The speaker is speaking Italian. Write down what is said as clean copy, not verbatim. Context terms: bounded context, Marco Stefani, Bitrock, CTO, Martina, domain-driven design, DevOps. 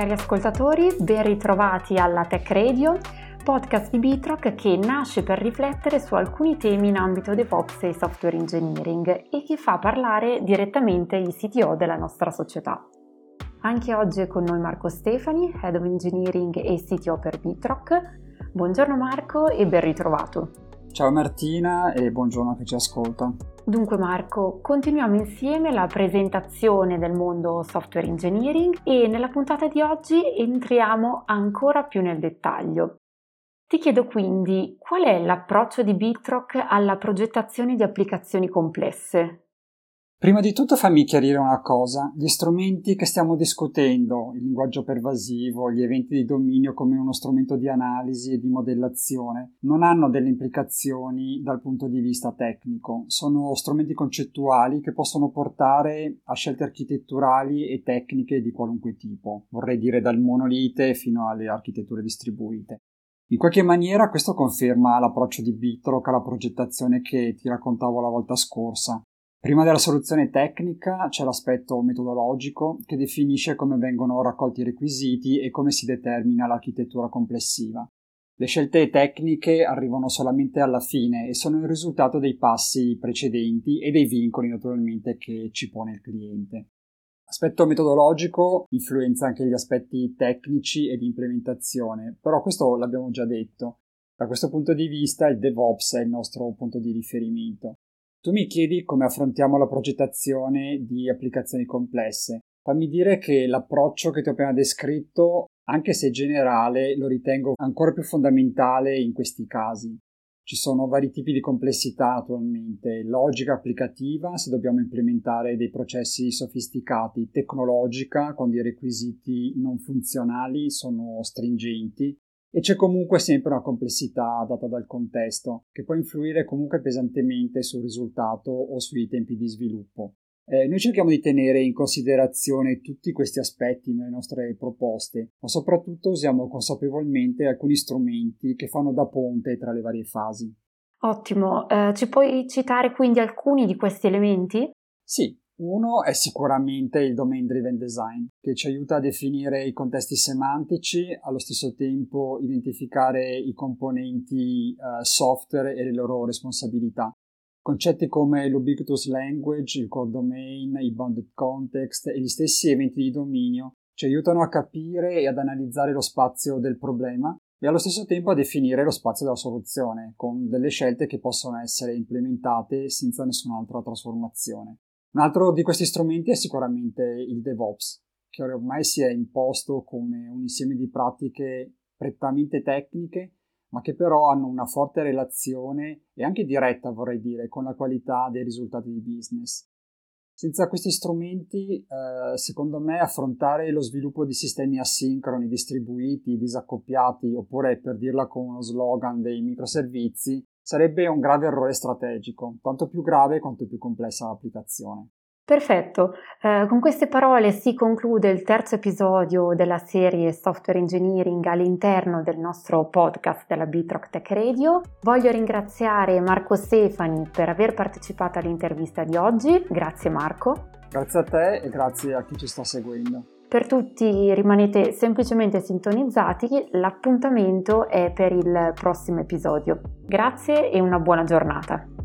Cari ascoltatori, ben ritrovati alla Tech Radio, podcast di Bitrock che nasce per riflettere su alcuni temi in ambito DevOps e software engineering e che fa parlare direttamente i CTO della nostra società. Anche oggi è con noi Marco Stefani, Head of Engineering e CTO per Bitrock. Buongiorno Marco e ben ritrovato. Ciao Martina e buongiorno a chi ci ascolta. Dunque Marco, continuiamo insieme la presentazione del mondo software engineering e nella puntata di oggi entriamo ancora più nel dettaglio. Ti chiedo quindi qual è l'approccio di Bitrock alla progettazione di applicazioni complesse? Prima di tutto fammi chiarire una cosa, gli strumenti che stiamo discutendo, il linguaggio pervasivo, gli eventi di dominio come uno strumento di analisi e di modellazione, non hanno delle implicazioni dal punto di vista tecnico, sono strumenti concettuali che possono portare a scelte architetturali e tecniche di qualunque tipo, vorrei dire dal monolite fino alle architetture distribuite. In qualche maniera questo conferma l'approccio di Bitrock alla progettazione che ti raccontavo la volta scorsa. Prima della soluzione tecnica c'è l'aspetto metodologico che definisce come vengono raccolti i requisiti e come si determina l'architettura complessiva. Le scelte tecniche arrivano solamente alla fine e sono il risultato dei passi precedenti e dei vincoli naturalmente che ci pone il cliente. L'aspetto metodologico influenza anche gli aspetti tecnici e di implementazione, però questo l'abbiamo già detto. Da questo punto di vista il DevOps è il nostro punto di riferimento. Tu mi chiedi come affrontiamo la progettazione di applicazioni complesse. Fammi dire che l'approccio che ti ho appena descritto, anche se generale, lo ritengo ancora più fondamentale in questi casi. Ci sono vari tipi di complessità attualmente, logica applicativa, se dobbiamo implementare dei processi sofisticati, tecnologica, quando i requisiti non funzionali sono stringenti, e c'è comunque sempre una complessità data dal contesto, che può influire comunque pesantemente sul risultato o sui tempi di sviluppo. Noi cerchiamo di tenere in considerazione tutti questi aspetti nelle nostre proposte, ma soprattutto usiamo consapevolmente alcuni strumenti che fanno da ponte tra le varie fasi. Ottimo, ci puoi citare quindi alcuni di questi elementi? Sì. Uno è sicuramente il domain-driven design, che ci aiuta a definire i contesti semantici, allo stesso tempo identificare i componenti software e le loro responsabilità. Concetti come l'ubiquitous language, il core domain, i bounded context e gli stessi eventi di dominio ci aiutano a capire e ad analizzare lo spazio del problema e allo stesso tempo a definire lo spazio della soluzione, con delle scelte che possono essere implementate senza nessun'altra trasformazione. Un altro di questi strumenti è sicuramente il DevOps, che ormai si è imposto come un insieme di pratiche prettamente tecniche, ma che però hanno una forte relazione e anche diretta, vorrei dire, con la qualità dei risultati di business. Senza questi strumenti, secondo me, affrontare lo sviluppo di sistemi asincroni, distribuiti, disaccoppiati, oppure per dirla con uno slogan dei microservizi, sarebbe un grave errore strategico, tanto più grave quanto più complessa l'applicazione. Perfetto, con queste parole si conclude il terzo episodio della serie Software Engineering all'interno del nostro podcast della Bitrock Tech Radio. Voglio ringraziare Marco Stefani per aver partecipato all'intervista di oggi. Grazie Marco. Grazie a te e grazie a chi ci sta seguendo. Per tutti rimanete semplicemente sintonizzati, l'appuntamento è per il prossimo episodio. Grazie e una buona giornata.